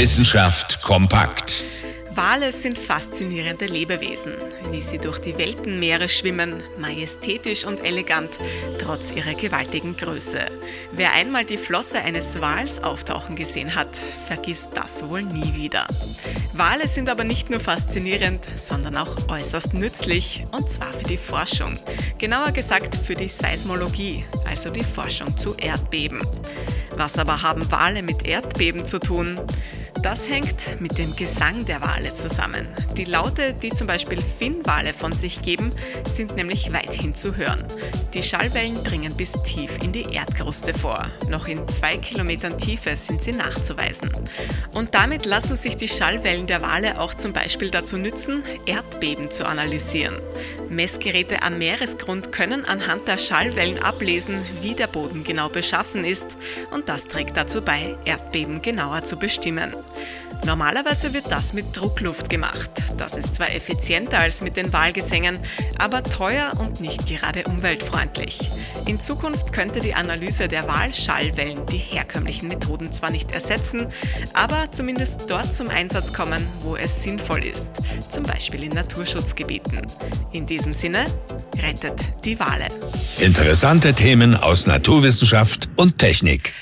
Wissenschaft kompakt. Wale sind faszinierende Lebewesen, wie sie durch die Weltenmeere schwimmen, majestätisch und elegant, trotz ihrer gewaltigen Größe. Wer einmal die Flosse eines Wals auftauchen gesehen hat, vergisst das wohl nie wieder. Wale sind aber nicht nur faszinierend, sondern auch äußerst nützlich, und zwar für die Forschung. Genauer gesagt für die Seismologie, also die Forschung zu Erdbeben. Was aber haben Wale mit Erdbeben zu tun? Das hängt mit dem Gesang der Wale zusammen. Die Laute, die zum Beispiel Finnwale von sich geben, sind nämlich weithin zu hören. Die Schallwellen dringen bis tief in die Erdkruste vor. Noch in 2 Kilometern Tiefe sind sie nachzuweisen. Und damit lassen sich die Schallwellen der Wale auch zum Beispiel dazu nützen, Erdbeben zu analysieren. Messgeräte am Meeresgrund können anhand der Schallwellen ablesen, wie der Boden genau beschaffen ist, und das trägt dazu bei, Erdbeben genauer zu bestimmen. Normalerweise wird das mit Druckluft gemacht. Das ist zwar effizienter als mit den Walgesängen, aber teuer und nicht gerade umweltfreundlich. In Zukunft könnte die Analyse der Walschallwellen die herkömmlichen Methoden zwar nicht ersetzen, aber zumindest dort zum Einsatz kommen, wo es sinnvoll ist, zum Beispiel in Naturschutzgebieten. In diesem Sinne, rettet die Wale. Interessante Themen aus Naturwissenschaft und Technik.